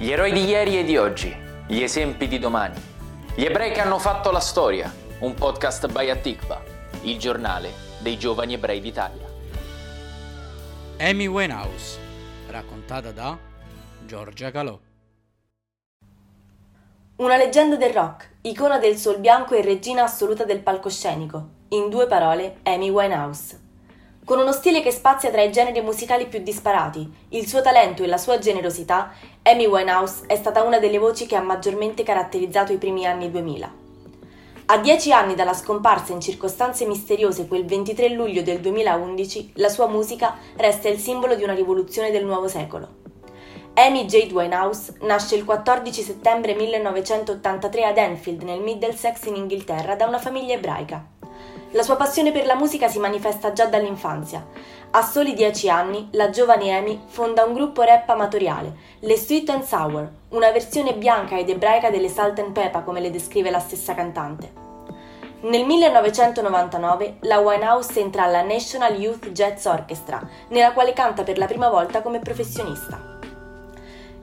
Gli eroi di ieri e di oggi, gli esempi di domani. Gli ebrei che hanno fatto la storia, un podcast by Atikva, il giornale dei giovani ebrei d'Italia. Amy Winehouse, raccontata da Giorgia Galò. Una leggenda del rock, icona del soul bianco e regina assoluta del palcoscenico. In due parole, Amy Winehouse. Con uno stile che spazia tra i generi musicali più disparati, il suo talento e la sua generosità, Amy Winehouse è stata una delle voci che ha maggiormente caratterizzato i primi anni 2000. A 10 anni dalla scomparsa in circostanze misteriose quel 23 luglio del 2011, la sua musica resta il simbolo di una rivoluzione del nuovo secolo. Amy Jade Winehouse nasce il 14 settembre 1983 ad Enfield, nel Middlesex in Inghilterra, da una famiglia ebraica. La sua passione per la musica si manifesta già dall'infanzia. A soli 10 anni, la giovane Amy fonda un gruppo rap amatoriale, le Sweet and Sour, una versione bianca ed ebraica delle Salt and Pepper, come le descrive la stessa cantante. Nel 1999 la Winehouse entra alla National Youth Jazz Orchestra, nella quale canta per la prima volta come professionista.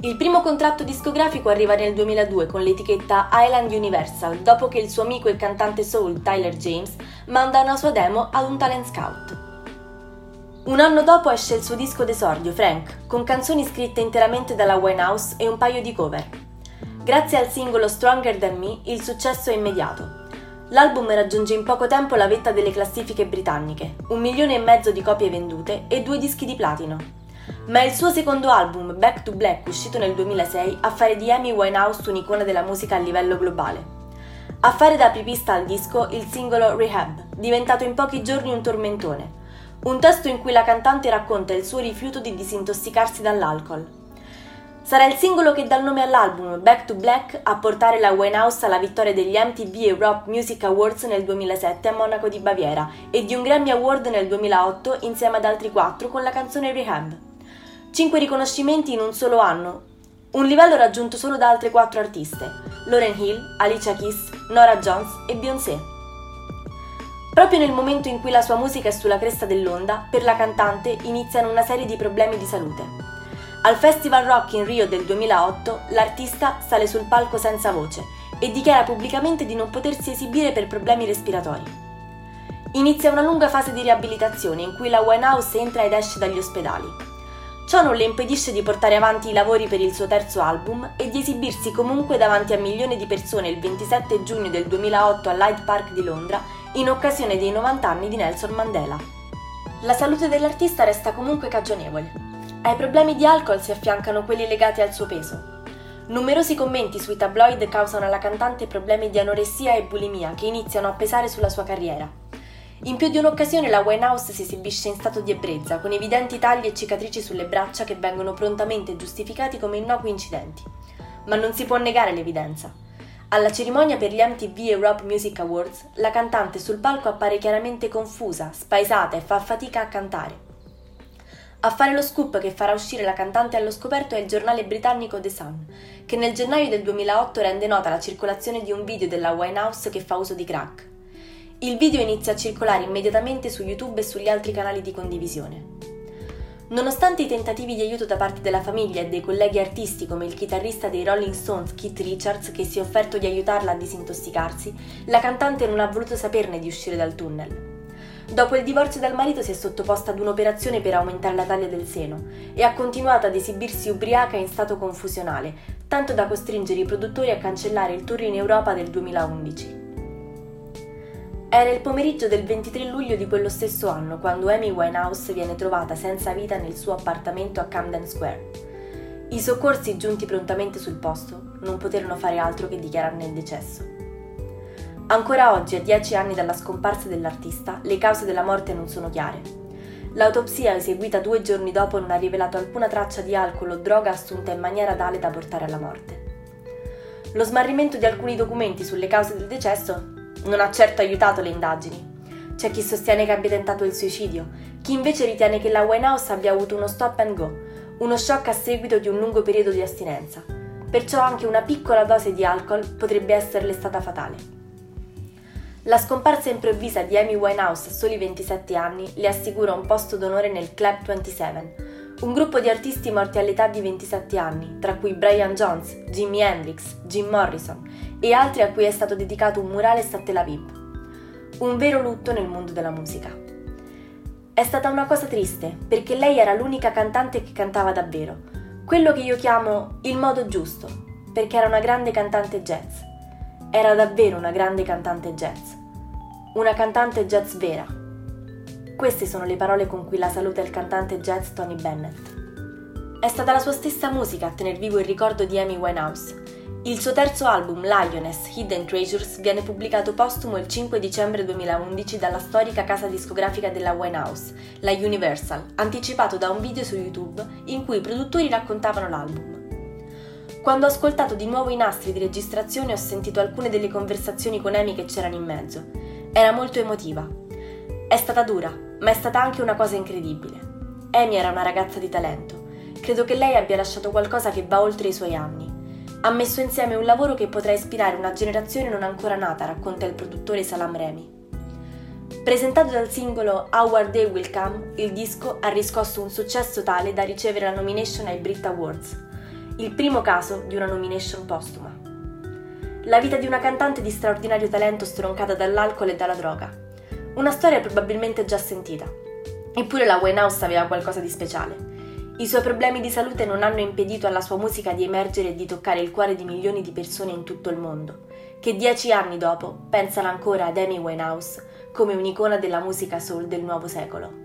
Il primo contratto discografico arriva nel 2002 con l'etichetta Island Universal, dopo che il suo amico e cantante soul Tyler James manda una sua demo ad un talent scout. Un anno dopo esce il suo disco d'esordio, Frank, con canzoni scritte interamente dalla Winehouse e un paio di cover. Grazie al singolo Stronger Than Me il successo è immediato. L'album raggiunge in poco tempo la vetta delle classifiche britanniche, 1,5 milioni di copie vendute e 2 dischi di platino. Ma è il suo secondo album, Back to Black, uscito nel 2006, a fare di Amy Winehouse un'icona della musica a livello globale. A fare da apripista al disco il singolo Rehab, diventato in pochi giorni un tormentone, un testo in cui la cantante racconta il suo rifiuto di disintossicarsi dall'alcol. Sarà il singolo che dà il nome all'album, Back to Black, a portare la Winehouse alla vittoria degli MTV Europe Music Awards nel 2007 a Monaco di Baviera e di un Grammy Award nel 2008 insieme ad altri 4 con la canzone Rehab. 5 riconoscimenti in un solo anno, un livello raggiunto solo da altre 4 artiste, Lauryn Hill, Alicia Keys, Nora Jones e Beyoncé. Proprio nel momento in cui la sua musica è sulla cresta dell'onda, per la cantante iniziano una serie di problemi di salute. Al Festival Rock in Rio del 2008, l'artista sale sul palco senza voce e dichiara pubblicamente di non potersi esibire per problemi respiratori. Inizia una lunga fase di riabilitazione in cui la Winehouse entra ed esce dagli ospedali. Ciò non le impedisce di portare avanti i lavori per il suo terzo album e di esibirsi comunque davanti a milioni di persone il 27 giugno del 2008 all'Hyde Park di Londra in occasione dei 90 anni di Nelson Mandela. La salute dell'artista resta comunque cagionevole. Ai problemi di alcol si affiancano quelli legati al suo peso. Numerosi commenti sui tabloid causano alla cantante problemi di anoressia e bulimia che iniziano a pesare sulla sua carriera. In più di un'occasione la Winehouse si esibisce in stato di ebbrezza, con evidenti tagli e cicatrici sulle braccia che vengono prontamente giustificati come innocui incidenti. Ma non si può negare l'evidenza. Alla cerimonia per gli MTV Europe Music Awards, la cantante sul palco appare chiaramente confusa, spaesata e fa fatica a cantare. A fare lo scoop che farà uscire la cantante allo scoperto è il giornale britannico The Sun, che nel gennaio del 2008 rende nota la circolazione di un video della Winehouse che fa uso di crack. Il video inizia a circolare immediatamente su YouTube e sugli altri canali di condivisione. Nonostante i tentativi di aiuto da parte della famiglia e dei colleghi artisti come il chitarrista dei Rolling Stones Keith Richards che si è offerto di aiutarla a disintossicarsi, la cantante non ha voluto saperne di uscire dal tunnel. Dopo il divorzio dal marito si è sottoposta ad un'operazione per aumentare la taglia del seno e ha continuato ad esibirsi ubriaca in stato confusionale, tanto da costringere i produttori a cancellare il tour in Europa del 2011. Era il pomeriggio del 23 luglio di quello stesso anno quando Amy Winehouse viene trovata senza vita nel suo appartamento a Camden Square. I soccorsi giunti prontamente sul posto non poterono fare altro che dichiararne il decesso. Ancora oggi, a 10 anni dalla scomparsa dell'artista, le cause della morte non sono chiare. L'autopsia eseguita 2 giorni dopo non ha rivelato alcuna traccia di alcol o droga assunta in maniera tale da portare alla morte. Lo smarrimento di alcuni documenti sulle cause del decesso non ha certo aiutato le indagini. C'è chi sostiene che abbia tentato il suicidio, chi invece ritiene che la Winehouse abbia avuto uno stop and go, uno shock a seguito di un lungo periodo di astinenza. Perciò anche una piccola dose di alcol potrebbe esserle stata fatale. La scomparsa improvvisa di Amy Winehouse a soli 27 anni le assicura un posto d'onore nel Club 27, Un gruppo di artisti morti all'età di 27 anni, tra cui Brian Jones, Jimi Hendrix, Jim Morrison e altri a cui è stato dedicato un murales a Tel Aviv. Un vero lutto nel mondo della musica. È stata una cosa triste, perché lei era l'unica cantante che cantava davvero, quello che io chiamo il modo giusto, perché era una grande cantante jazz. Era davvero una grande cantante jazz. Una cantante jazz vera. Queste sono le parole con cui la saluta il cantante jazz Tony Bennett. È stata la sua stessa musica a tener vivo il ricordo di Amy Winehouse. Il suo terzo album, Lioness Hidden Treasures, viene pubblicato postumo il 5 dicembre 2011 dalla storica casa discografica della Winehouse, la Universal, anticipato da un video su YouTube in cui i produttori raccontavano l'album. Quando ho ascoltato di nuovo i nastri di registrazione ho sentito alcune delle conversazioni con Amy che c'erano in mezzo. Era molto emotiva. È stata dura, ma è stata anche una cosa incredibile. Amy era una ragazza di talento. Credo che lei abbia lasciato qualcosa che va oltre i suoi anni. Ha messo insieme un lavoro che potrà ispirare una generazione non ancora nata, racconta il produttore Salam Remy. Presentato dal singolo Our Day Will Come, il disco ha riscosso un successo tale da ricevere la nomination ai Brit Awards. Il primo caso di una nomination postuma. La vita di una cantante di straordinario talento stroncata dall'alcol e dalla droga. Una storia probabilmente già sentita. Eppure la Winehouse aveva qualcosa di speciale. I suoi problemi di salute non hanno impedito alla sua musica di emergere e di toccare il cuore di milioni di persone in tutto il mondo, che 10 anni dopo pensano ancora ad Amy Winehouse come un'icona della musica soul del nuovo secolo.